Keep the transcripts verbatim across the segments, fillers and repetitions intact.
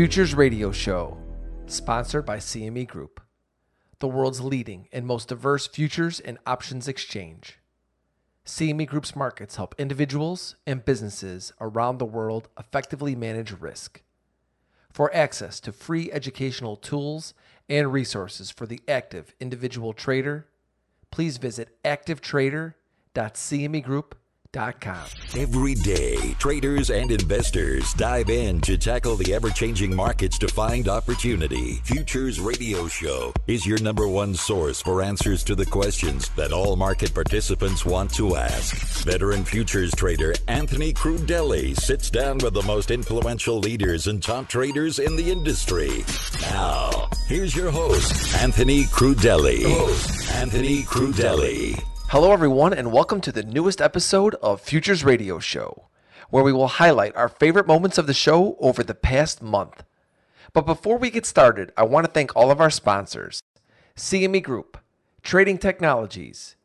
Futures Radio Show, sponsored by C M E Group, the world's leading and most diverse futures and options exchange. C M E Group's markets help individuals and businesses around the world effectively manage risk. For access to free educational tools and resources for the active individual trader, please visit active trader dot c m e group dot com. Every day, traders and investors dive in to tackle the ever-changing markets to find opportunity. Futures Radio Show is your number one source for answers to the questions that all market participants want to ask. Veteran futures trader Anthony Crudele sits down with the most influential leaders and top traders in the industry. Now, here's your host, Anthony Crudele. Host, Anthony Crudele. Hello everyone, and welcome to the newest episode of Futures Radio Show, where we will highlight our favorite moments of the show over the past month. But before we get started, I want to thank all of our sponsors: C M E Group, Trading Technologies,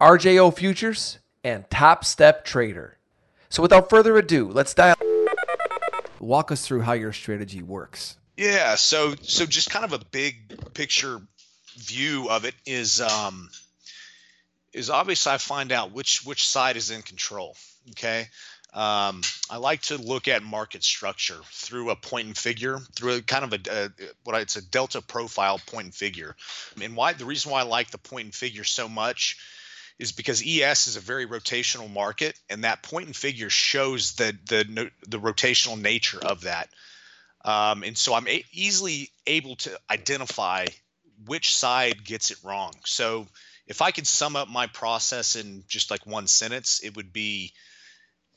R J O Futures, and Top Step Trader. So without further ado, let's dial. Walk us through how your strategy works. Yeah, so so just kind of a big picture view of it is. Um, is obviously I find out which which side is in control, okay? Um, I like to look at market structure through a point and figure, through a kind of a, a what I, it's a delta profile point and figure. And why the reason why I like the point and figure so much is because E S is a very rotational market, and that point and figure shows the the, the rotational nature of that. Um, and so I'm a- easily able to identify which side gets it wrong. So if I could sum up my process in just like one sentence, it would be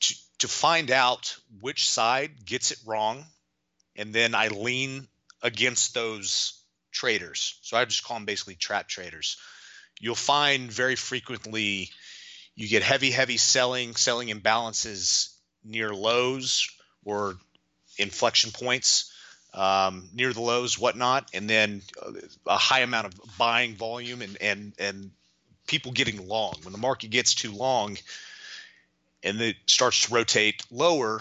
to, to find out which side gets it wrong, and then I lean against those traders. So I just call them basically trap traders. You'll find very frequently you get heavy, heavy selling, selling imbalances near lows or inflection points, um, near the lows, whatnot, and then a high amount of buying volume and and and people getting long. When the market gets too long and it starts to rotate lower,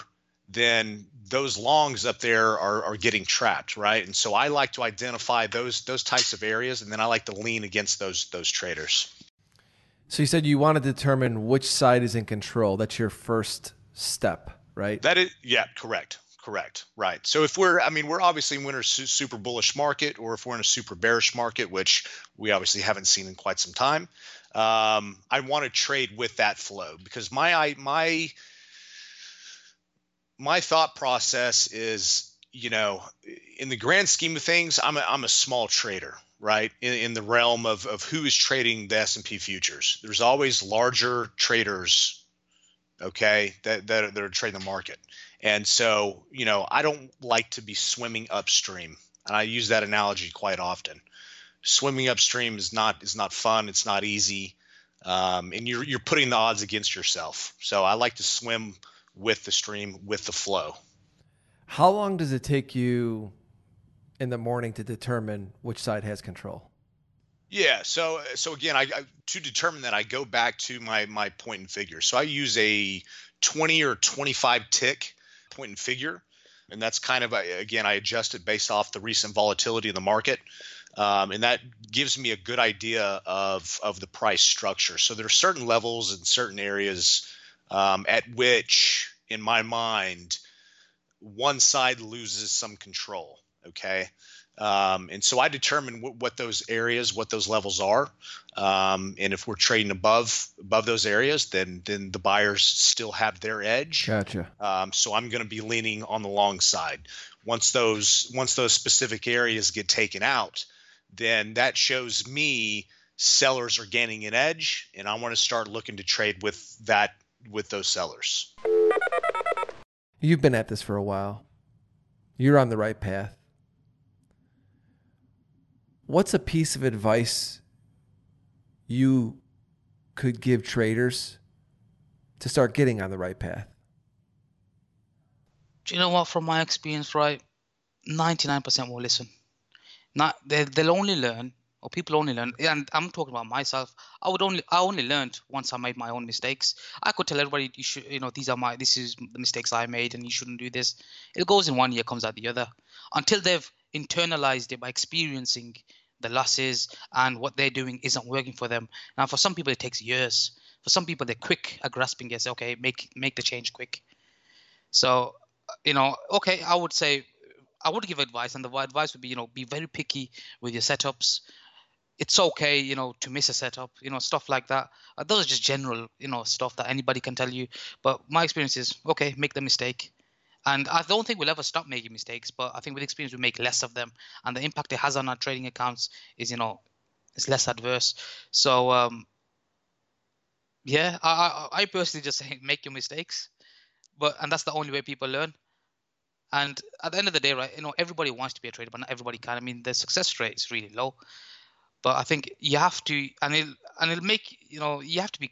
then those longs up there are, are getting trapped, right? And so I like to identify those those types of areas, and then I like to lean against those those traders. So you said you want to determine which side is in control. That's your first step, right? That is, yeah, correct. Correct. Right. So if we're, I mean, we're obviously in a super bullish market, or if we're in a super bearish market, which we obviously haven't seen in quite some time, um, I want to trade with that flow, because my my my thought process is, you know, in the grand scheme of things, I'm a, I'm a small trader, right? In, in the realm of of who is trading the S and P futures, there's always larger traders, okay, that that are, that are trading the market. And so, you know, I don't like to be swimming upstream, and I use that analogy quite often. Swimming upstream is not is not fun. It's not easy, um, and you're you're putting the odds against yourself. So I like to swim with the stream, with the flow. How long does it take you in the morning to determine which side has control? Yeah. So so again, I, I to determine that, I go back to my my point and figure. So I use a twenty or twenty-five tick point and figure, and that's kind of a, again I adjust it based off the recent volatility of the market, um, and that gives me a good idea of of the price structure. So there are certain levels and certain areas um, at which, in my mind, one side loses some control. Okay, um, and so I determine w- what those areas, what those levels are, um, and if we're trading above above those areas, then then the buyers still have their edge. Gotcha. Um, so I'm going to be leaning on the long side. Once those once those specific areas get taken out, then that shows me sellers are gaining an edge, and I want to start looking to trade with that with those sellers. You've been at this for a while. You're on the right path. What's a piece of advice you could give traders to start getting on the right path? Do you know what? From my experience, right, ninety-nine percent will listen. Not, they, they'll only learn or people only learn, and I'm talking about myself, I would only, I only learned once I made my own mistakes. I could tell everybody, you should, you know, these are my, this is the mistakes I made and you shouldn't do this. It goes in one ear, comes out the other, until they've internalized it by experiencing the losses and what they're doing isn't working for them. Now, for some people, it takes years. For some people, they're quick at grasping it. Say, okay, make, make the change quick. So, you know, okay, I would say, I would give advice, and the advice would be, you know, be very picky with your setups. It's okay, you know, to miss a setup, you know, stuff like that. Those are just general, you know, stuff that anybody can tell you. But my experience is, okay, make the mistake. And I don't think we'll ever stop making mistakes, but I think with experience, we make less of them. And the impact it has on our trading accounts is, you know, it's less adverse. So, um, yeah, I, I personally just say make your mistakes. But and that's the only way people learn. And at the end of the day, right, you know, everybody wants to be a trader, but not everybody can. I mean, the success rate is really low. But I think you have to, and it'll, and it'll make, you know, you have to be,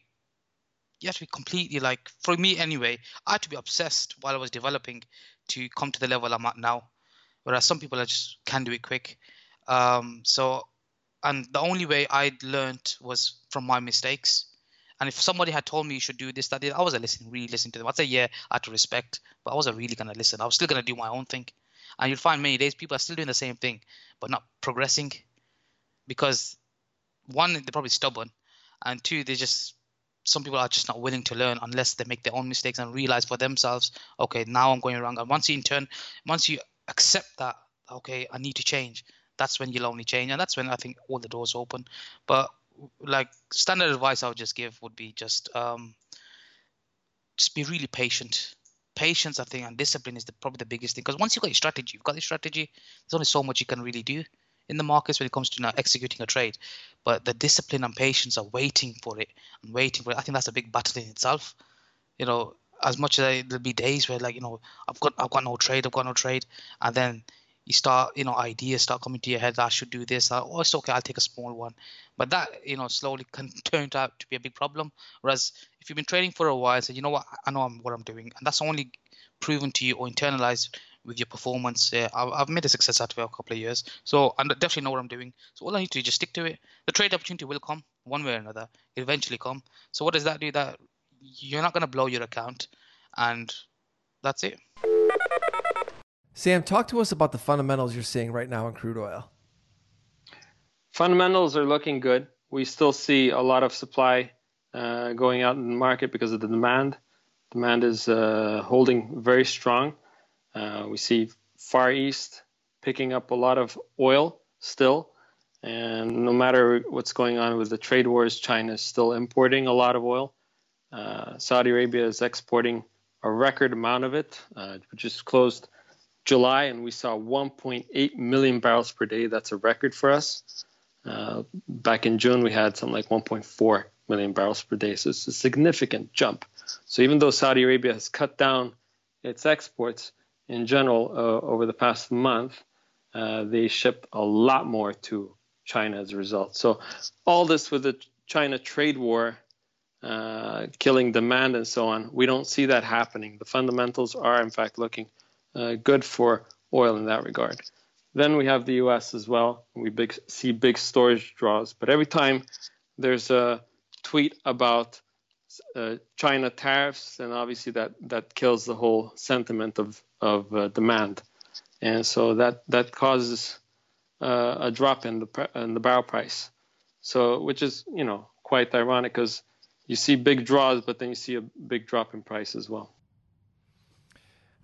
you have to be completely, like, for me anyway, I had to be obsessed while I was developing to come to the level I'm at now. Whereas some people are just can do it quick. Um, so, and the only way I'd learned was from my mistakes. And if somebody had told me you should do this, that, I wasn't listening, really listening to them. I'd say, yeah, out of respect, but I wasn't really going to listen. I was still going to do my own thing. And you'll find many days people are still doing the same thing, but not progressing because, one, they're probably stubborn. And two, they just, some people are just not willing to learn unless they make their own mistakes and realize for themselves, okay, now I'm going wrong. And once you in turn, once you accept that, okay, I need to change, that's when you'll only change. And that's when I think all the doors open. But like standard advice I would just give would be just um, just be really patient. Patience, I think, and discipline is the, probably the biggest thing. Because once you've got your strategy, you've got your strategy, there's only so much you can really do in the markets when it comes to you know, executing a trade. But the discipline and patience are waiting for it and waiting for it. I think that's a big battle in itself. You know, as much as I, there'll be days where like, you know, I've got I've got no trade, I've got no trade. And then you start, you know, ideas start coming to your head. I should do this. Oh, it's okay. I'll take a small one. But that, you know, slowly can turn out to be a big problem. Whereas if you've been trading for a while, so you know what, I know I'm, what I'm doing. And that's only proven to you or internalized with your performance. Yeah, I've made a success out of it a couple of years. So I definitely know what I'm doing. So all I need to do is just stick to it. The trade opportunity will come one way or another. It'll eventually come. So what does that do? That you're not going to blow your account. And that's it. Sam, talk to us about the fundamentals you're seeing right now in crude oil. Fundamentals are looking good. We still see a lot of supply uh, going out in the market because of the demand. Demand is uh, holding very strong. Uh, we see Far East picking up a lot of oil still. And no matter what's going on with the trade wars, China is still importing a lot of oil. Uh, Saudi Arabia is exporting a record amount of it, uh, which is closed July, and we saw one point eight million barrels per day. That's a record for us. Uh, back in June, we had something like one point four million barrels per day. So it's a significant jump. So even though Saudi Arabia has cut down its exports in general uh, over the past month, uh, they shipped a lot more to China as a result. So all this with the China trade war, uh, killing demand and so on, we don't see that happening. The fundamentals are, in fact, looking Uh, good for oil in that regard. Then we have the U S as well. We big, see big storage draws. But every time there's a tweet about uh, China tariffs, and obviously that, that kills the whole sentiment of, of uh, demand. And so that, that causes uh, a drop in the, in the barrel price. So, which is, you know, quite ironic because you see big draws, but then you see a big drop in price as well.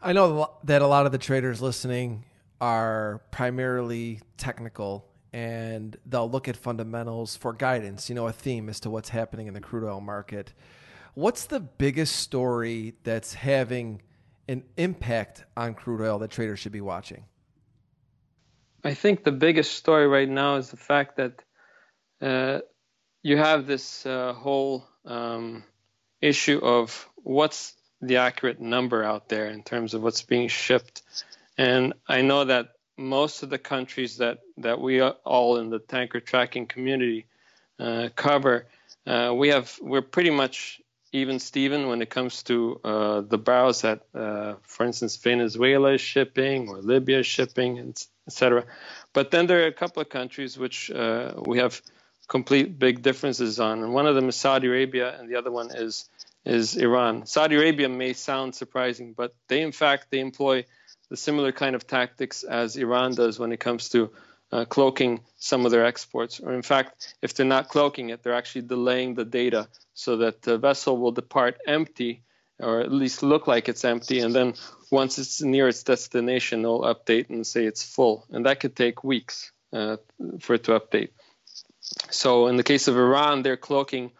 I know that a lot of the traders listening are primarily technical and they'll look at fundamentals for guidance, you know, a theme as to what's happening in the crude oil market. What's the biggest story that's having an impact on crude oil that traders should be watching? I think the biggest story right now is the fact that uh, you have this uh, whole um, issue of what's the accurate number out there in terms of what's being shipped. And I know that most of the countries that, that we all in the tanker tracking community uh, cover, uh, we have, we're pretty much even Steven when it comes to uh, the barrels that, uh, for instance, Venezuela is shipping or Libya is shipping, et cetera. But then there are a couple of countries which uh, we have complete big differences on. And one of them is Saudi Arabia, and the other one is is Iran. Saudi Arabia may sound surprising, but they, in fact, they employ the similar kind of tactics as Iran does when it comes to uh, cloaking some of their exports. Or in fact, if they're not cloaking it, they're actually delaying the data so that the vessel will depart empty, or at least look like it's empty, and then once it's near its destination, they'll update and say it's full. And that could take weeks uh, for it to update. So in the case of Iran, they're cloaking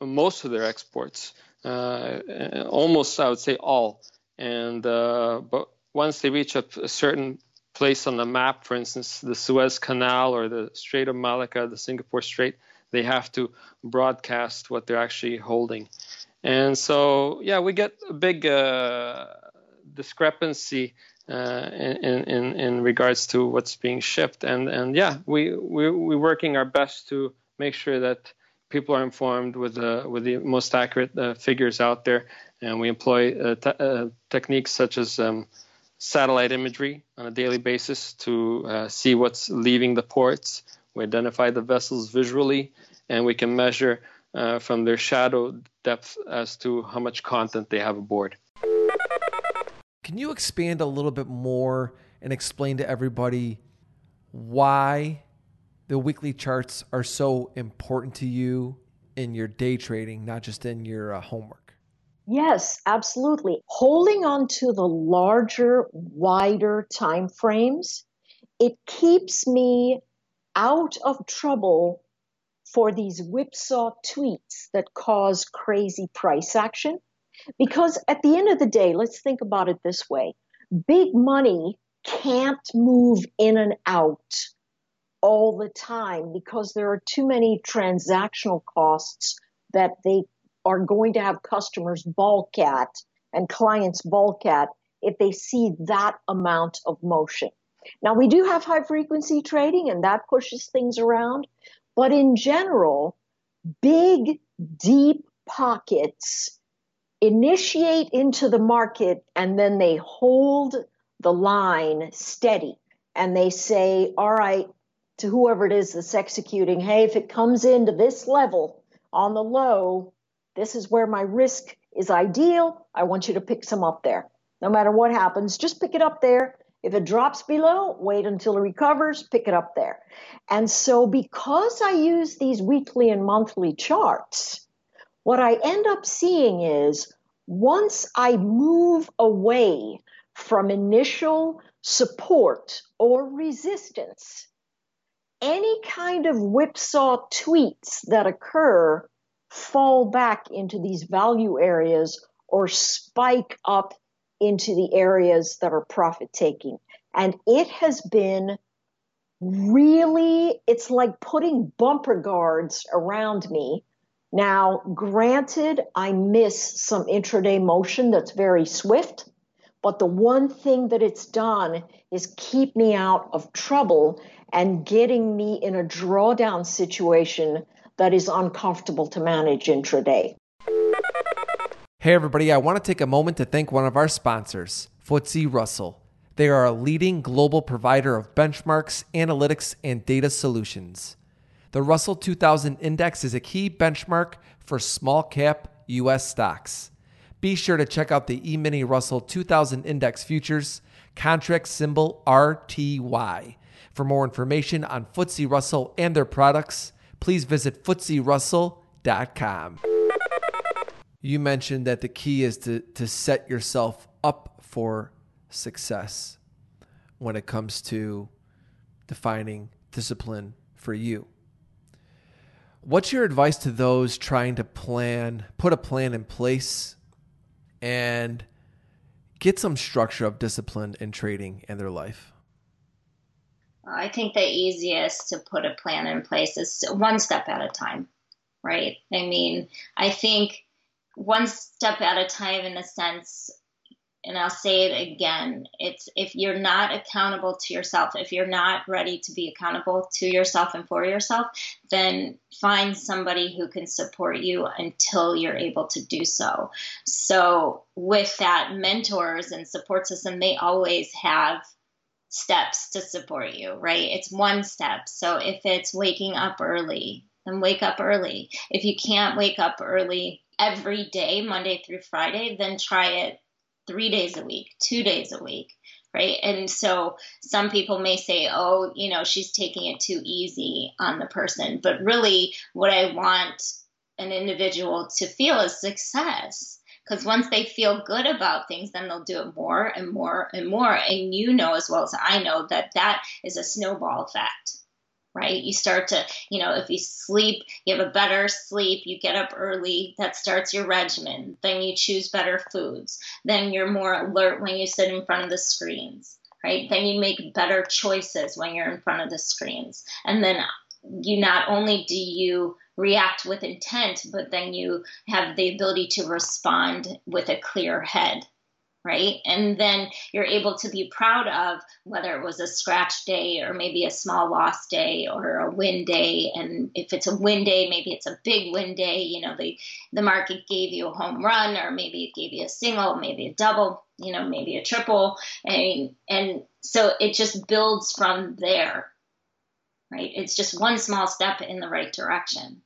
most of their exports, uh, almost, I would say, all. And uh, but once they reach a, a certain place on the map, for instance, the Suez Canal or the Strait of Malacca, the Singapore Strait, they have to broadcast what they're actually holding. And so, yeah, we get a big uh, discrepancy uh, in, in in regards to what's being shipped. And, and yeah, we, we, we're working our best to make sure that people are informed with, uh, with the most accurate uh, figures out there. And we employ uh, te uh, techniques such as um, satellite imagery on a daily basis to uh, see what's leaving the ports. We identify the vessels visually, and we can measure Uh, from their shadow depth as to how much content they have aboard. Can you expand a little bit more and explain to everybody why the weekly charts are so important to you in your day trading, not just in your uh, homework? Yes, absolutely. Holding on to the larger, wider time frames, it keeps me out of trouble for these whipsaw tweets that cause crazy price action. Because at the end of the day, let's think about it this way. Big money can't move in and out all the time because there are too many transactional costs that they are going to have customers balk at and clients balk at if they see that amount of motion. Now, we do have high-frequency trading, and that pushes things around. But in general, big, deep pockets initiate into the market, and then they hold the line steady. And they say, all right, to whoever it is that's executing, hey, if it comes into this level on the low, this is where my risk is ideal. I want you to pick some up there. No matter what happens, just pick it up there. If it drops below, wait until it recovers, pick it up there. And so because I use these weekly and monthly charts, what I end up seeing is once I move away from initial support or resistance, any kind of whipsaw tweets that occur fall back into these value areas or spike up into the areas that are profit-taking. And it has been really, it's like putting bumper guards around me. Now, granted, I miss some intraday motion that's very swift, but the one thing that it's done is keep me out of trouble and getting me in a drawdown situation that is uncomfortable to manage intraday. Hey everybody, I want to take a moment to thank one of our sponsors, F T S E Russell. They are a leading global provider of benchmarks, analytics, and data solutions. The Russell two thousand Index is a key benchmark for small cap U S stocks. Be sure to check out the E-mini Russell two thousand Index Futures, contract symbol R T Y. For more information on F T S E Russell and their products, please visit F T S E Russell dot com. You mentioned that the key is to, to set yourself up for success when it comes to defining discipline for you. What's your advice to those trying to plan, put a plan in place and get some structure of discipline in trading and their life? I think the easiest to put a plan in place is one step at a time, right? I mean, I think one step at a time in a sense, and I'll say it again, it's if you're not accountable to yourself, if you're not ready to be accountable to yourself and for yourself, then find somebody who can support you until you're able to do so. So with that, mentors and support system, they always have steps to support you, right? It's one step. So if it's waking up early, then wake up early. If you can't wake up early every day, Monday through Friday, then try it three days a week, two days a week, right? And so some people may say, oh, you know, she's taking it too easy on the person. But really what I want an individual to feel is success. Because once they feel good about things, then they'll do it more and more and more. And you know as well as I know that that is a snowball effect, right? You start to, you know, if you sleep, you have a better sleep, you get up early, that starts your regimen. Then you choose better foods. Then you're more alert when you sit in front of the screens, right? Then you make better choices when you're in front of the screens. And then you not only do you react with intent, but then you have the ability to respond with a clear head, right? And then you're able to be proud of whether it was a scratch day or maybe a small loss day or a win day. And if it's a win day, maybe it's a big win day. You know, the, the market gave you a home run, or maybe it gave you a single, maybe a double, you know, maybe a triple. And, and so it just builds from there, right? It's just one small step in the right direction.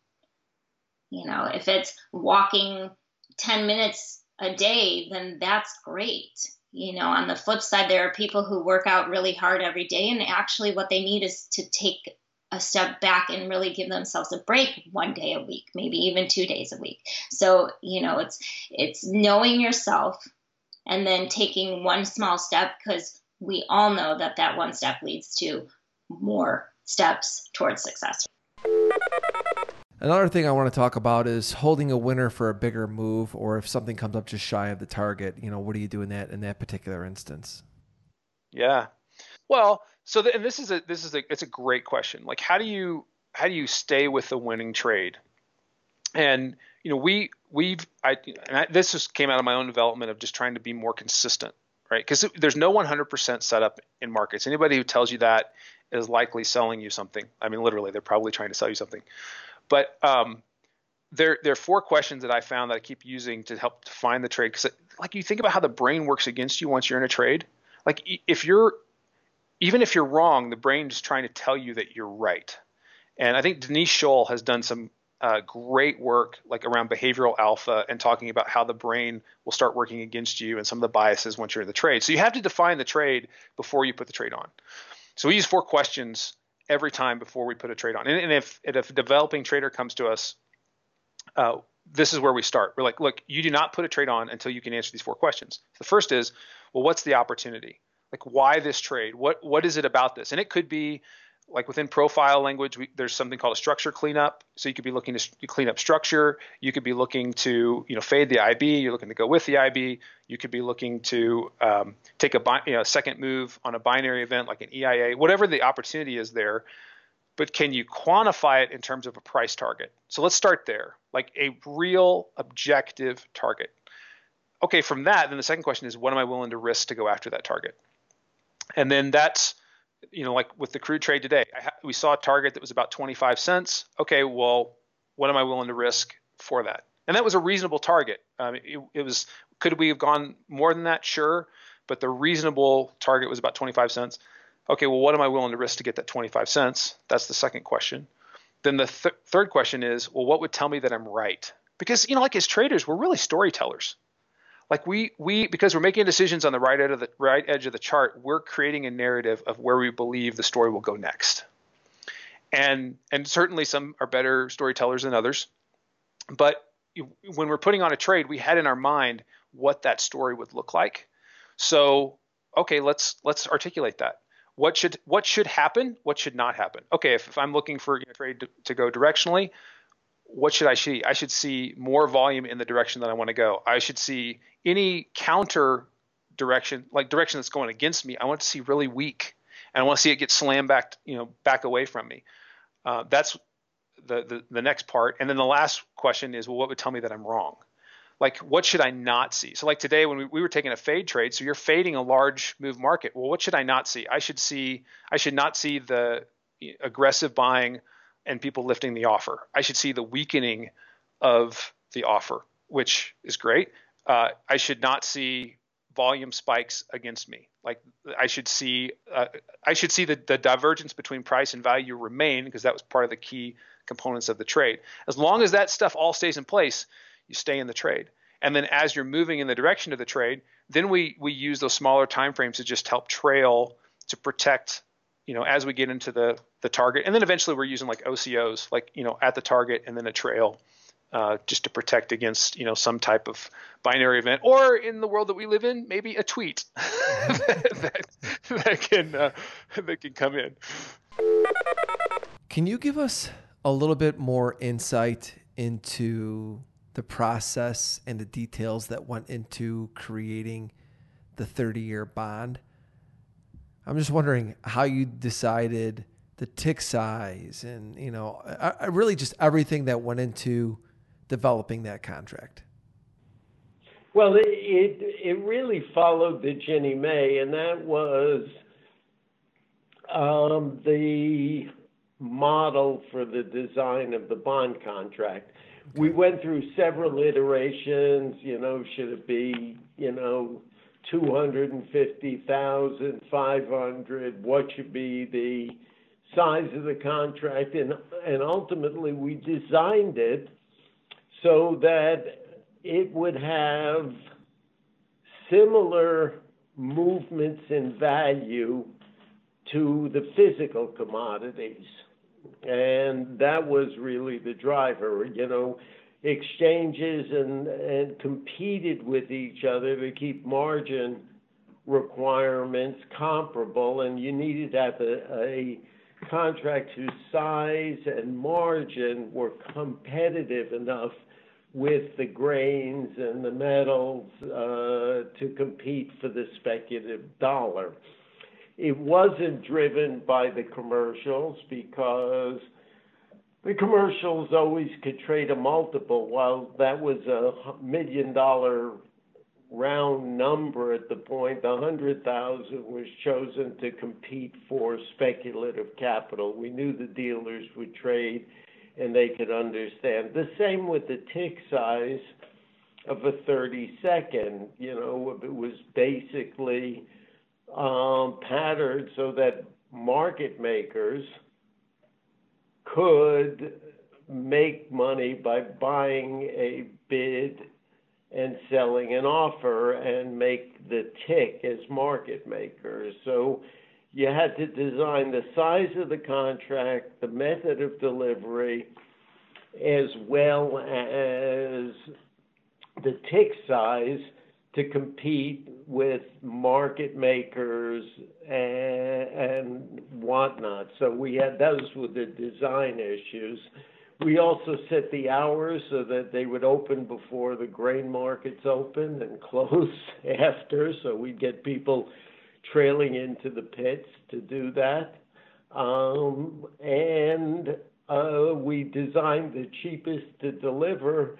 You know, if it's walking ten minutes a day, then that's great. You know, on the flip side, there are people who work out really hard every day, and actually what they need is to take a step back and really give themselves a break one day a week, maybe even two days a week. So, you know, it's, it's knowing yourself and then taking one small step, because we all know that that one step leads to more steps towards success. Another thing I want to talk about is holding a winner for a bigger move, or if something comes up just shy of the target, you know, what do you do in that in that particular instance? Yeah. Well, so the, and this is a this is a it's a great question. Like, how do you how do you stay with the winning trade? And you know, we we've I, and I this just came out of my own development of just trying to be more consistent, right? Because there's no one hundred percent setup in markets. Anybody who tells you that is likely selling you something. I mean, literally, they're probably trying to sell you something. But um, there, there are four questions that I found that I keep using to help define the trade. Because, like, you think about how the brain works against you once you're in a trade. Like, if you're, even if you're wrong, the brain is trying to tell you that you're right. And I think Denise Scholl has done some uh, great work, like around behavioral alpha, and talking about how the brain will start working against you and some of the biases once you're in the trade. So you have to define the trade before you put the trade on. So we use four questions every time before we put a trade on. And, and if, if a developing trader comes to us, uh, this is where we start. We're like, look, you do not put a trade on until you can answer these four questions. The first is, well, what's the opportunity? Like, why this trade? What What is it about this? And it could be, like, within profile language, we, there's something called a structure cleanup. So you could be looking to clean up structure. You could be looking to, you know, fade the I B. You're looking to go with the I B. You could be looking to um, take a you know, second move on a binary event like an E I A. Whatever the opportunity is there, but can you quantify it in terms of a price target? So let's start there, like a real objective target. Okay, from that, then the second question is, what am I willing to risk to go after that target? And then that's, you know, like with the crude trade today, I ha we saw a target that was about twenty-five cents. Okay, well, what am I willing to risk for that? And that was a reasonable target. Um, it, it was, could we have gone more than that? Sure. But the reasonable target was about twenty-five cents. Okay, well, what am I willing to risk to get that twenty-five cents? That's the second question. Then the th third question is, well, what would tell me that I'm right? Because, you know, like as traders, we're really storytellers. Like we, we, because we're making decisions on the right edge of the right edge of the chart, we're creating a narrative of where we believe the story will go next. And, and certainly some are better storytellers than others. But when we're putting on a trade, we had in our mind what that story would look like. So, okay, let's, let's articulate that. What should, what should happen? What should not happen? Okay. If, if I'm looking for a trade to, to go directionally, what should I see? I should see more volume in the direction that I want to go. I should see any counter direction, like direction that's going against me. I want to see really weak, and I want to see it get slammed back, you know, back away from me. Uh, that's the, the the next part. And then the last question is, well, what would tell me that I'm wrong? Like, what should I not see? So like today when we, we were taking a fade trade, so you're fading a large move market. Well, what should I not see? I should see, I should not see the aggressive buying and people lifting the offer. I should see the weakening of the offer, which is great. Uh, I should not see volume spikes against me. Like I should see, uh, I should see the, the divergence between price and value remain, because that was part of the key components of the trade. As long as that stuff all stays in place, you stay in the trade. And then as you're moving in the direction of the trade, then we we use those smaller time frames to just help trail to protect, you know, as we get into the the target. And then eventually we're using like O C Os, like, you know, at the target and then a trail, uh, just to protect against, you know, some type of binary event, or in the world that we live in, maybe a tweet that, that, that can uh, that can come in. Can you give us a little bit more insight into the process and the details that went into creating the thirty-year bond? I'm just wondering how you decided the tick size and, you know, I, I really just everything that went into developing that contract. Well, it, it, it really followed the Ginnie Mae, and that was um, the model for the design of the bond contract. Okay. We went through several iterations, you know, should it be, you know, two hundred fifty thousand, five hundred, what should be the size of the contract? And, and ultimately we designed it so that it would have similar movements in value to the physical commodities. And that was really the driver. You know, exchanges and, and competed with each other to keep margin requirements comparable, and you needed to have a, a contract whose size and margin were competitive enough with the grains and the metals uh, to compete for the speculative dollar. It wasn't driven by the commercials, because the commercials always could trade a multiple. While that was a million dollar round number at the point, the hundred thousand was chosen to compete for speculative capital. We knew the dealers would trade and they could understand. The same with the tick size of a thirty second, you know, it was basically Um, patterned so that market makers could make money by buying a bid and selling an offer and make the tick as market makers. So you had to design the size of the contract, the method of delivery, as well as the tick size to compete with market makers and, and whatnot. So we had those were the design issues. We also set the hours so that they would open before the grain markets opened and close after, so we'd get people trailing into the pits to do that. Um, and uh, we designed the cheapest to deliver,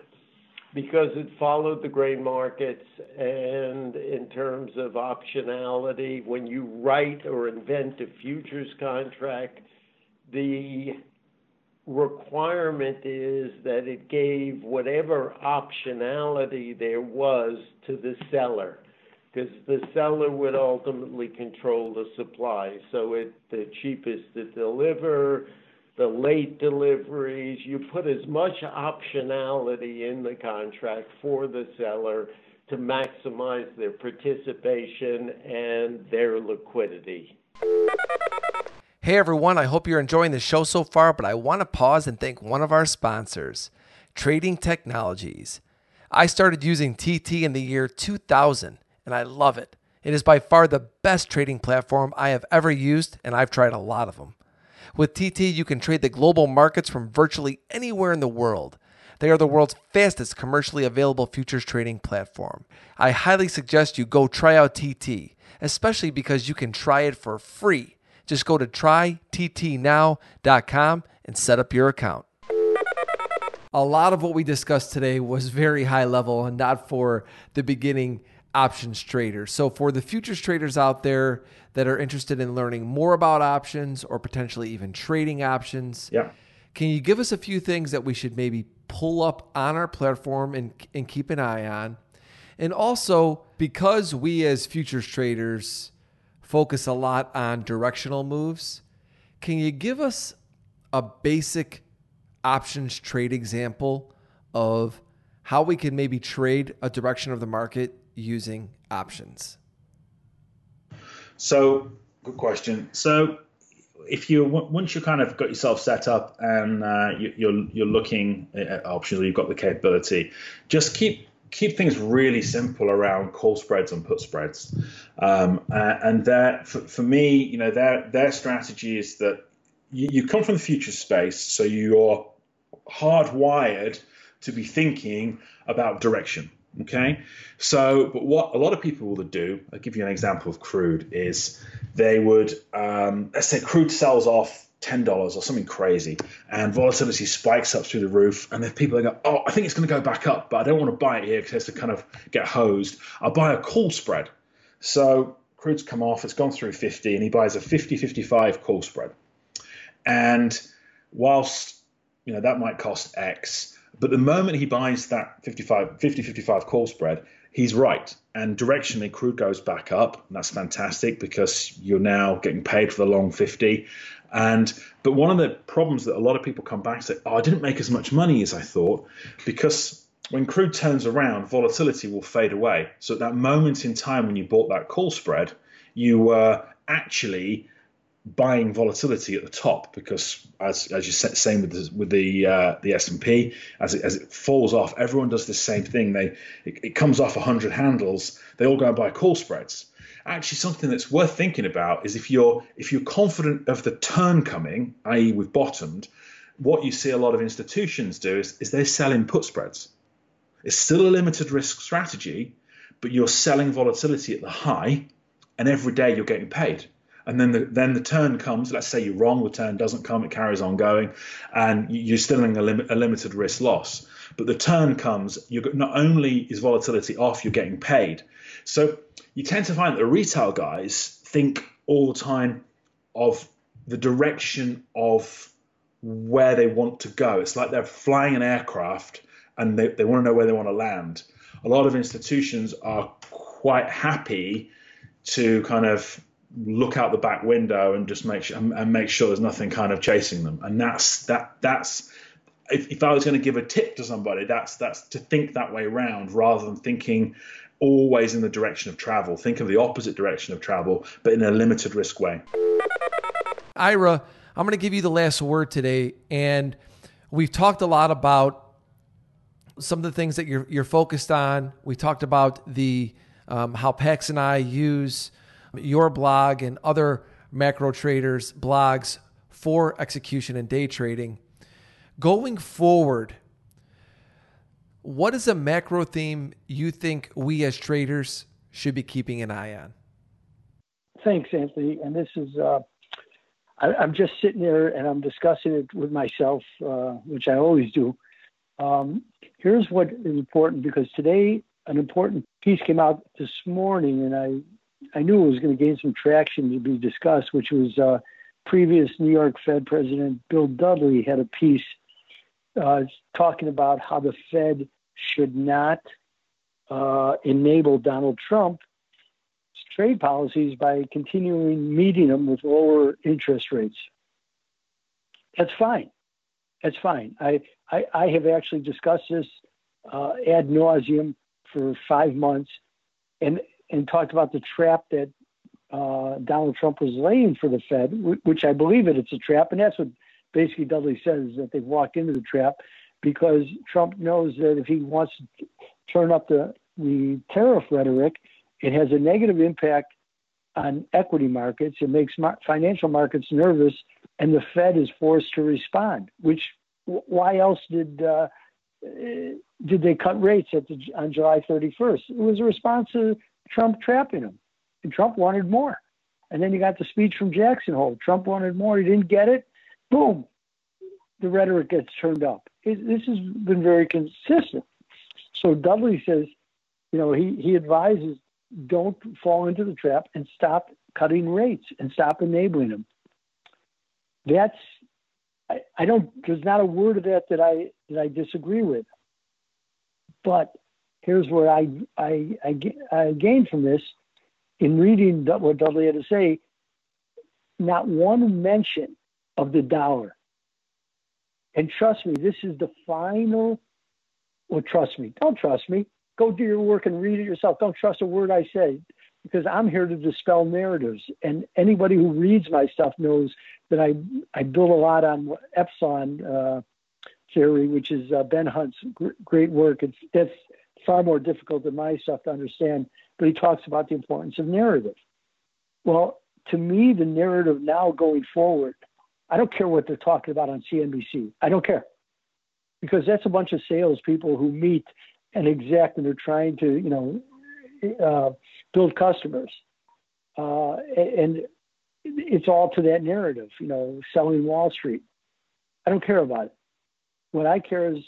because it followed the grain markets, and in terms of optionality, when you write or invent a futures contract, the requirement is that it gave whatever optionality there was to the seller, because the seller would ultimately control the supply. So it, the cheapest to deliver, the late deliveries, you put as much optionality in the contract for the seller to maximize their participation and their liquidity. Hey everyone, I hope you're enjoying the show so far, but I want to pause and thank one of our sponsors, Trading Technologies. I started using T T in the year two thousand, and I love it. It is by far the best trading platform I have ever used, and I've tried a lot of them. With T T, you can trade the global markets from virtually anywhere in the world. They are the world's fastest commercially available futures trading platform. I highly suggest you go try out T T, especially because you can try it for free. Just go to try T T now dot com and set up your account. A lot of what we discussed today was very high level and not for the beginning options traders. So for the futures traders out there that are interested in learning more about options or potentially even trading options, yeah, can you give us a few things that we should maybe pull up on our platform and, and keep an eye on? And also, because we as futures traders focus a lot on directional moves, can you give us a basic options trade example of how we can maybe trade a direction of the market using options? So, good question. So, if you once you kind of got yourself set up and uh, you, you're you're looking at options, or you've got the capability, just keep keep things really simple around call spreads and put spreads. Um, and that for, for me, you know, their their strategy is that you, you come from the futures space, so you're hardwired to be thinking about direction. Okay, so but what a lot of people will do, I'll give you an example of crude, is they would, um, let's say crude sells off ten dollars or something crazy and volatility spikes up through the roof. And then people go, oh, I think it's going to go back up, but I don't want to buy it here because it has to kind of get hosed. I'll buy a call spread. So crude's come off, it's gone through fifty, and he buys a fifty fifty-five call spread. And whilst, you know, that might cost X, but the moment he buys that fifty-five, fifty fifty-five call spread, he's right. And directionally, crude goes back up. And that's fantastic because you're now getting paid for the long fifty. And but one of the problems that a lot of people come back to, oh, I didn't make as much money as I thought, because when crude turns around, volatility will fade away. So at that moment in time when you bought that call spread, you were actually buying volatility at the top, because as as you said, same with the, with the uh, the S and P, as it, as it falls off, everyone does the same thing. They it, it comes off one hundred handles, they all go and buy call spreads. Actually, something that's worth thinking about is if you're if you're confident of the turn coming, that is we've bottomed, what you see a lot of institutions do is is they sell in put spreads. It's still a limited risk strategy, but you're selling volatility at the high, and every day you're getting paid. And then the, then the turn comes. Let's say you're wrong. The turn doesn't come. It carries on going, and you're still in a, lim- a limited risk loss. But the turn comes. You're not only is volatility off, you're getting paid. So you tend to find that the retail guys think all the time of the direction of where they want to go. It's like they're flying an aircraft, and they, they want to know where they want to land. A lot of institutions are quite happy to kind of look out the back window and just make sure and make sure there's nothing kind of chasing them. And that's that that's if, if I was going to give a tip to somebody, that's that's to think that way around rather than thinking always in the direction of travel. Think of the opposite direction of travel, but in a limited risk way. Ira, I'm going to give you the last word today. And we've talked a lot about some of the things that you're you're focused on. We talked about the um, how Pax and I use your blog and other macro traders' blogs for execution and day trading. Going forward, what is a macro theme you think we as traders should be keeping an eye on? Thanks, Anthony. And this is, uh, I, I'm just sitting there and I'm discussing it with myself, uh, which I always do. Um, here's what is important, because today an important piece came out this morning, and I I knew it was going to gain some traction to be discussed, which was uh, previous New York Fed President Bill Dudley had a piece uh, talking about how the Fed should not uh, enable Donald Trump's trade policies by continuing meeting them with lower interest rates. That's fine. That's fine. I, I, I have actually discussed this uh, ad nauseum for five months, and and talked about the trap that uh, Donald Trump was laying for the Fed, w- which I believe it, it's a trap. And that's what basically Dudley says, that they've walked into the trap, because Trump knows that if he wants to turn up the, the tariff rhetoric, it has a negative impact on equity markets. It makes mar- financial markets nervous, and the Fed is forced to respond, which w- why else did uh, did they cut rates at the, on July thirty-first? It was a response to Trump trapping him, and Trump wanted more. And then you got the speech from Jackson Hole. Trump wanted more. He didn't get it. Boom. The rhetoric gets turned up. It, this has been very consistent. So Dudley says, you know, he, he advises don't fall into the trap and stop cutting rates and stop enabling them. That's, I, I don't, there's not a word of that that I, that I disagree with, but here's where I, I, I, I gained from this in reading what Dudley had to say. Not one mention of the dollar. And trust me, this is the final, well, trust me, don't trust me. Go do your work and read it yourself. Don't trust a word I say, because I'm here to dispel narratives. And anybody who reads my stuff knows that I, I build a lot on Epsilon uh, theory, which is uh, Ben Hunt's gr- great work. It's, that's far more difficult than my stuff to understand, but he talks about the importance of narrative. Well, to me, the narrative now going forward, I don't care what they're talking about on C N B C. I don't care, because that's a bunch of salespeople who meet and exec, and they're trying to, you know, uh, build customers. Uh, and it's all to that narrative, you know, selling Wall Street. I don't care about it. What I care is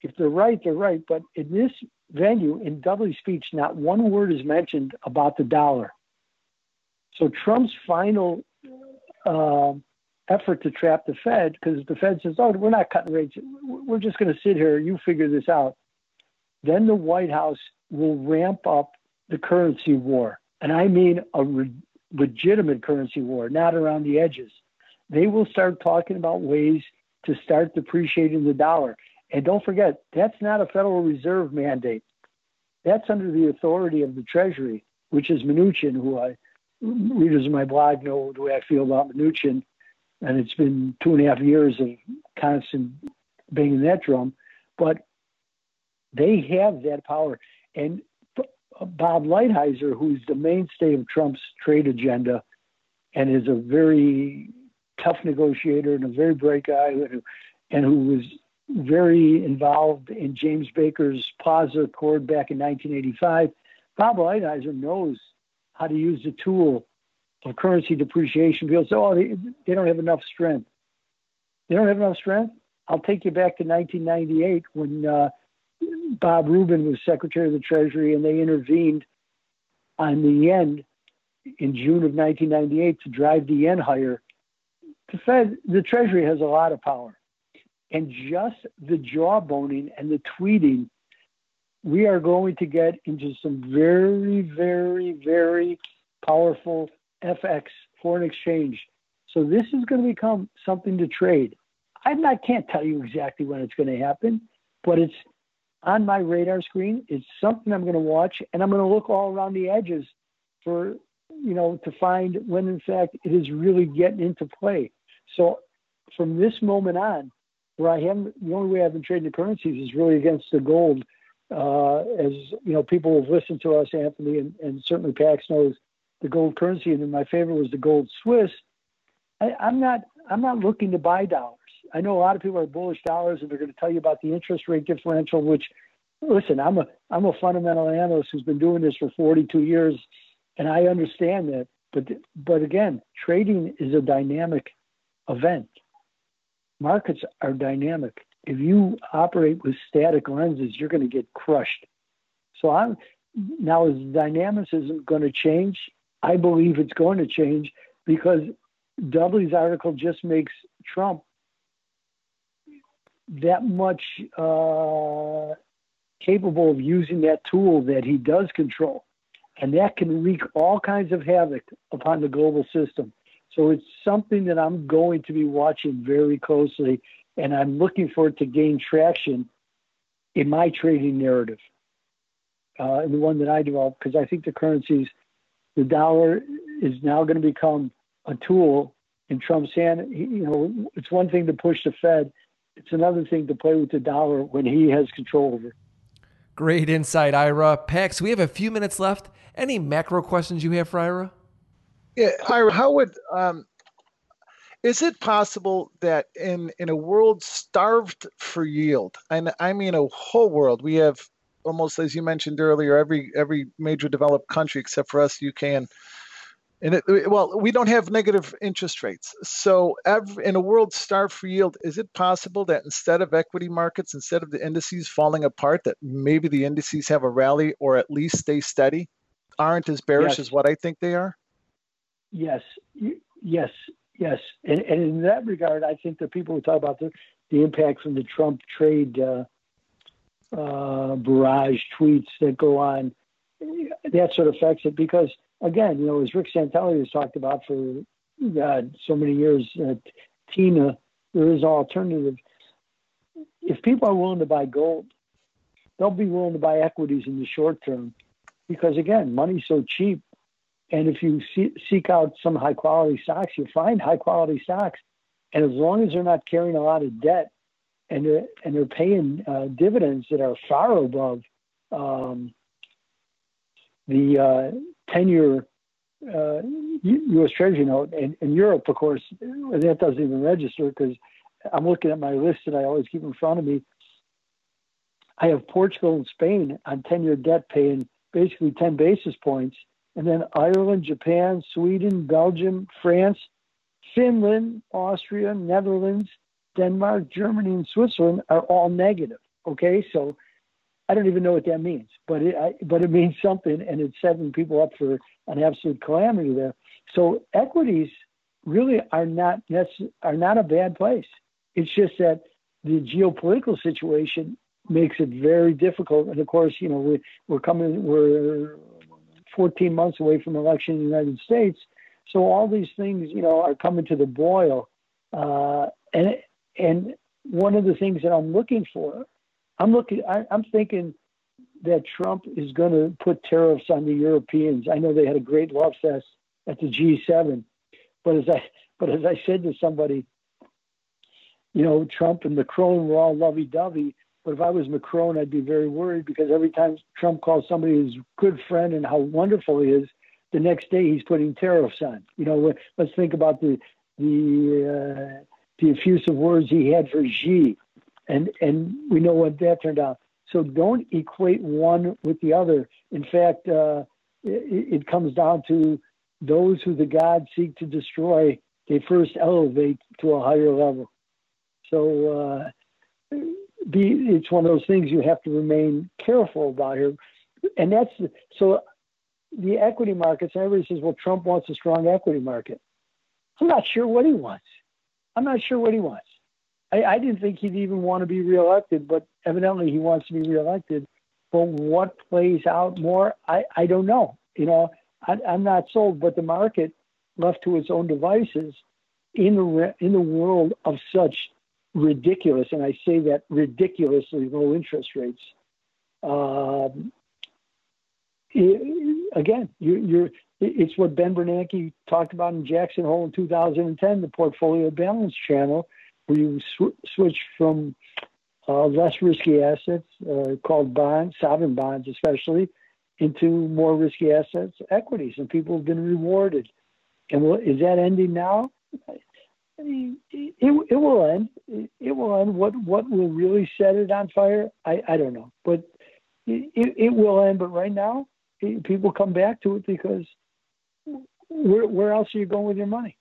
if they're right, they're right. But in this venue, in Dudley's speech, not one word is mentioned about the dollar. So Trump's final uh, effort to trap the Fed, because the Fed says, oh, we're not cutting rates. We're just going to sit here. You figure this out. Then the White House will ramp up the currency war. And I mean a re- legitimate currency war, not around the edges. They will start talking about ways to start depreciating the dollar. And don't forget, that's not a Federal Reserve mandate. That's under the authority of the Treasury, which is Mnuchin, who I... readers of my blog know the way I feel about Mnuchin, and it's been two and a half years of constant banging that drum, but they have that power. And Bob Lighthizer, who's the mainstay of Trump's trade agenda and is a very tough negotiator and a very bright guy, and who was very involved in James Baker's Plaza Accord back in nineteen eighty-five, Bob Lighthizer knows how to use the tool of currency depreciation. People say, oh, they, they don't have enough strength. They don't have enough strength? I'll take you back to nineteen ninety-eight when uh, Bob Rubin was Secretary of the Treasury, and they intervened on the yen in June of nineteen ninety-eight to drive the yen higher. The Fed, the Treasury has a lot of power. And just the jawboning and the tweeting, we are going to get into some very, very, very powerful F X, foreign exchange. So this is going to become something to trade. I can't tell you exactly when it's going to happen, but it's on my radar screen. It's something I'm going to watch, and I'm going to look all around the edges for, you know, to find when, in fact, it is really getting into play. So from this moment on, where I haven't, the only way I've been trading the currencies is really against the gold. Uh, as you know, people have listened to us, Anthony, and, and certainly Pax knows the gold currency, and in my favor was the gold Swiss. I, I'm not I'm not looking to buy dollars. I know a lot of people are bullish dollars, and they're going to tell you about the interest rate differential, which, listen, I'm a I'm a fundamental analyst who's been doing this for forty-two years, and I understand that. But but again, trading is a dynamic event. Markets are dynamic. If you operate with static lenses, you're going to get crushed. So I'm now, is dynamicism going to change? I believe it's going to change, because Dudley's article just makes Trump that much uh, capable of using that tool that he does control. And that can wreak all kinds of havoc upon the global system. So it's something that I'm going to be watching very closely, and I'm looking for it to gain traction in my trading narrative, uh, and the one that I developed, because I think the currencies, the dollar is now going to become a tool in Trump's hand. He, you know, it's one thing to push the Fed. It's another thing to play with the dollar when he has control over it. Great insight, Ira. Pax, we have a few minutes left. Any macro questions you have for Ira? Yeah, Ira, how would... Um... Is it possible that in, in a world starved for yield, and I mean a whole world, we have almost, as you mentioned earlier, every every major developed country except for us, U K, and, and it, well, we don't have negative interest rates. So every, in a world starved for yield, is it possible that instead of equity markets, instead of the indices falling apart, that maybe the indices have a rally or at least stay steady, aren't as bearish yes. as what I think they are? Yes, yes. Yes, and, and in that regard, I think the people who talk about the, the impact from the Trump trade uh, uh, barrage tweets that go on, that sort of affects it. Because, again, you know, as Rick Santelli has talked about for God, so many years, uh, Tina, there is an alternative. If people are willing to buy gold, they'll be willing to buy equities in the short term because, again, money's so cheap. And if you see, seek out some high-quality stocks, you'll find high-quality stocks. And as long as they're not carrying a lot of debt and they're, and they're paying uh, dividends that are far above um, the ten-year uh, uh, U S Treasury note, and in Europe, of course, that doesn't even register because I'm looking at my list that I always keep in front of me. I have Portugal and Spain on ten-year debt paying basically ten basis points, and then Ireland, Japan, Sweden, Belgium, France, Finland, Austria, Netherlands, Denmark, Germany, and Switzerland are all negative. Okay, so I don't even know what that means, but it I, but it means something, and it's setting people up for an absolute calamity there. So equities really are not are not a bad place. It's just that the geopolitical situation makes it very difficult. And of course, you know, we, we're coming, we're fourteen months away from election in the United States. So all these things, you know, are coming to the boil. Uh, and, and one of the things that I'm looking for, I'm looking, I, I'm thinking that Trump is going to put tariffs on the Europeans. I know they had a great love fest at the G seven, but as I, but as I said to somebody, you know, Trump and Macron were all lovey-dovey. But if I was Macron, I'd be very worried because every time Trump calls somebody his good friend and how wonderful he is, the next day he's putting tariffs on. You know, let's think about the the uh, the effusive words he had for Xi, and and we know what that turned out. So don't equate one with the other. In fact, uh, it, it comes down to those who the gods seek to destroy, they first elevate to a higher level. So. Uh, Be, it's one of those things you have to remain careful about here. And that's so the equity markets, everybody says, well, Trump wants a strong equity market. I'm not sure what he wants. I'm not sure what he wants. I, I didn't think he'd even want to be reelected, but evidently he wants to be reelected. But what plays out more, I, I don't know. You know, I, I'm not sold, but the market left to its own devices in the, in the world of such ridiculous, and I say that ridiculously low interest rates. Um, it, again, you're, you're, it's what Ben Bernanke talked about in Jackson Hole in two thousand ten, the portfolio balance channel, where you sw- switch from uh, less risky assets, uh, called bonds, sovereign bonds especially, into more risky assets, equities, and people have been rewarded. And well, is that ending now? It, it, it will end. It, it will end. What what will really set it on fire? I, I don't know. But it, it, it will end. But right now, it, people come back to it because where where else are you going with your money?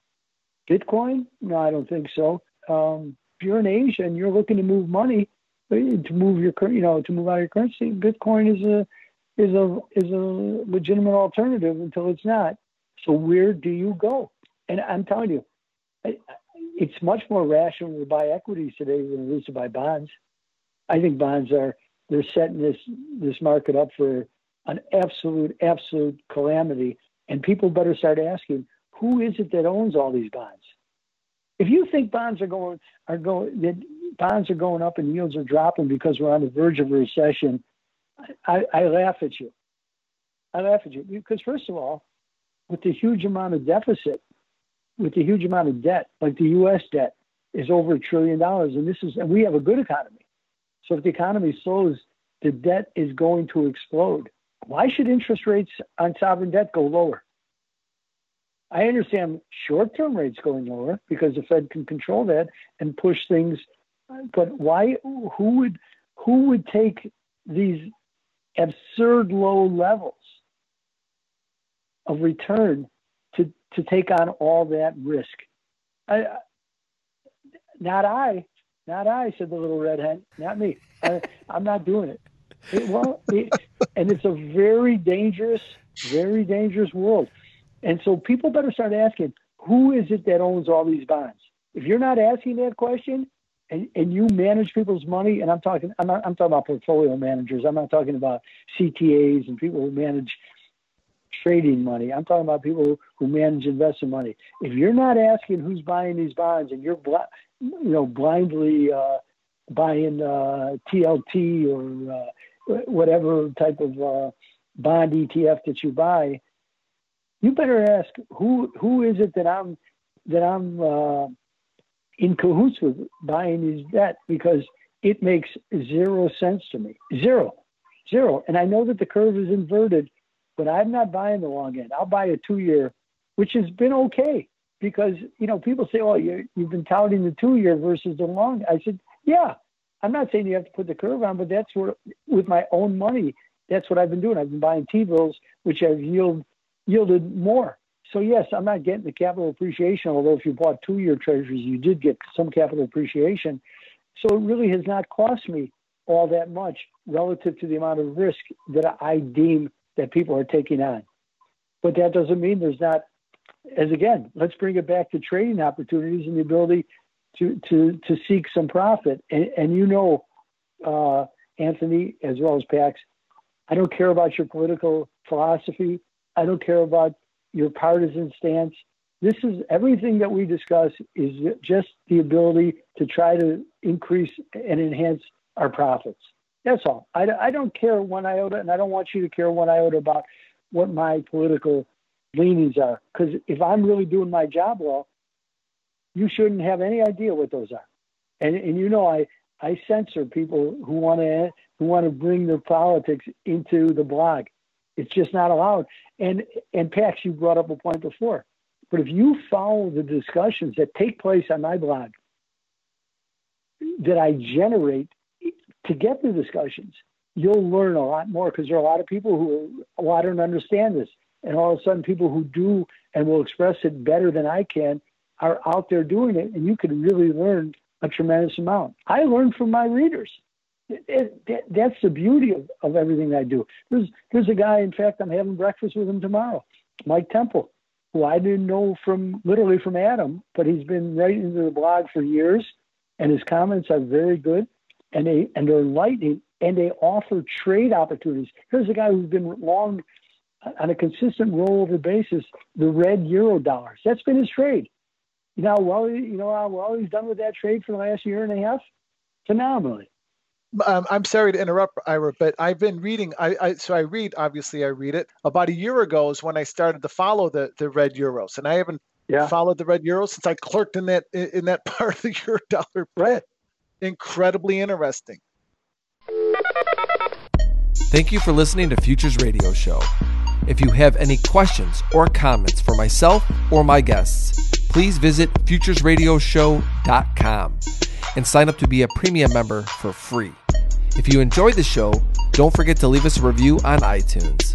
Bitcoin? No, I don't think so. Um, if you're in Asia and you're looking to move money, to move your you know to move out your currency, Bitcoin is a is a is a legitimate alternative until it's not. So where do you go? And I'm telling you, I, it's much more rational to buy equities today than it is to buy bonds. I think bonds are, they're setting this, this market up for an absolute, absolute calamity. And people better start asking, who is it that owns all these bonds? If you think bonds are going, are going, that bonds are going up and yields are dropping because we're on the verge of a recession, I, I laugh at you. I laugh at you because first of all, with the huge amount of deficit, with the huge amount of debt, like the U S debt is over a trillion dollars. And this is, and we have a good economy. So if the economy slows, the debt is going to explode. Why should interest rates on sovereign debt go lower? I understand short-term rates going lower because the Fed can control that and push things. But why, who would, who would take these absurd low levels of return to, to take on all that risk? I, not I, not I, said the little red hen, not me. I, I'm not doing it. It well, it, and it's a very dangerous, very dangerous world. And so people better start asking, who is it that owns all these bonds? If you're not asking that question, and, and you manage people's money, and I'm talking, I'm not, I'm talking about portfolio managers. I'm not talking about C T As and people who manage trading money. I'm talking about people who manage investment money. If you're not asking who's buying these bonds and you're, bl- you know, blindly uh, buying uh, T L T or uh, whatever type of uh, bond E T F that you buy, you better ask who who is it that I'm that I'm uh, in cahoots with buying these debt, because it makes zero sense to me. Zero, zero. And I know that the curve is inverted, but I'm not buying the long end. I'll buy a two-year, which has been okay, because, you know, people say, oh, you, you've been touting the two-year versus the long. I said, yeah, I'm not saying you have to put the curve on, but that's what, with my own money, that's what I've been doing. I've been buying T-bills, which have yield, yielded more. So, yes, I'm not getting the capital appreciation, although if you bought two-year treasuries, you did get some capital appreciation. So it really has not cost me all that much relative to the amount of risk that I deem that people are taking on. But that doesn't mean there's not, as again, let's bring it back to trading opportunities and the ability to to, to seek some profit. And, and you know, uh, Anthony, as well as Pax, I don't care about your political philosophy. I don't care about your partisan stance. This is everything that we discuss is just the ability to try to increase and enhance our profits. That's all. I, I don't care one iota, and I don't want you to care one iota about what my political leanings are. Because if I'm really doing my job well, you shouldn't have any idea what those are. And and you know, I I censor people who want to who want to bring their politics into the blog. It's just not allowed. And and Pax, you brought up a point before, but if you follow the discussions that take place on my blog, that I generate to get the discussions, you'll learn a lot more, because there are a lot of people who, well, I don't understand this. And all of a sudden, people who do and will express it better than I can are out there doing it, and you can really learn a tremendous amount. I learn from my readers. It, it, that, that's the beauty of, of everything I do. There's, there's a guy, in fact, I'm having breakfast with him tomorrow, Mike Temple, who I didn't know from literally from Adam, but he's been right into the blog for years, and his comments are very good. And, they, and they're enlightening, and they offer trade opportunities. Here's a guy who's been long on a consistent rollover basis, the red euro dollars. That's been his trade. You know, well, you know how well he's done with that trade for the last year and a half? Phenomenally. Um, I'm sorry to interrupt, Ira, but I've been reading. I, I so I read, obviously I read it. About a year ago is when I started to follow the, the red euros, and I haven't yeah. followed the red euros since I clerked in that in that part of the euro dollar bread. Incredibly interesting. Thank you for listening to Futures Radio Show. If you have any questions or comments for myself or my guests, please visit futures radio show dot com and sign up to be a premium member for free. If you enjoyed the show, don't forget to leave us a review on iTunes.